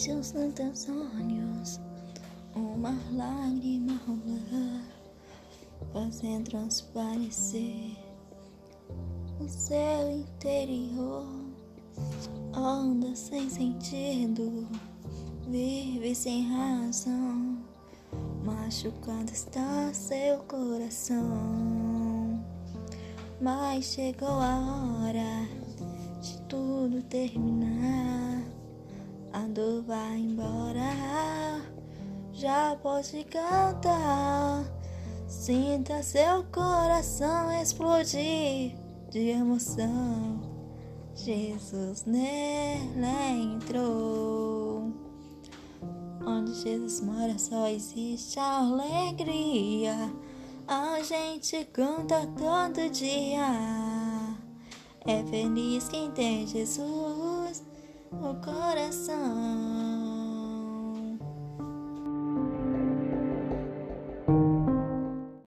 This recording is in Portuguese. seus santos olhos uma lágrima rolar, fazendo transparecer o seu interior. Onda sem sentido, vive sem razão, machucado está seu coração. Mas chegou a hora de tudo terminar, a dor vai embora, já pode cantar. Sinta seu coração explodir de emoção, Jesus nela entrou. Onde Jesus mora só existe alegria, a gente canta todo dia. É feliz quem tem Jesus no coração.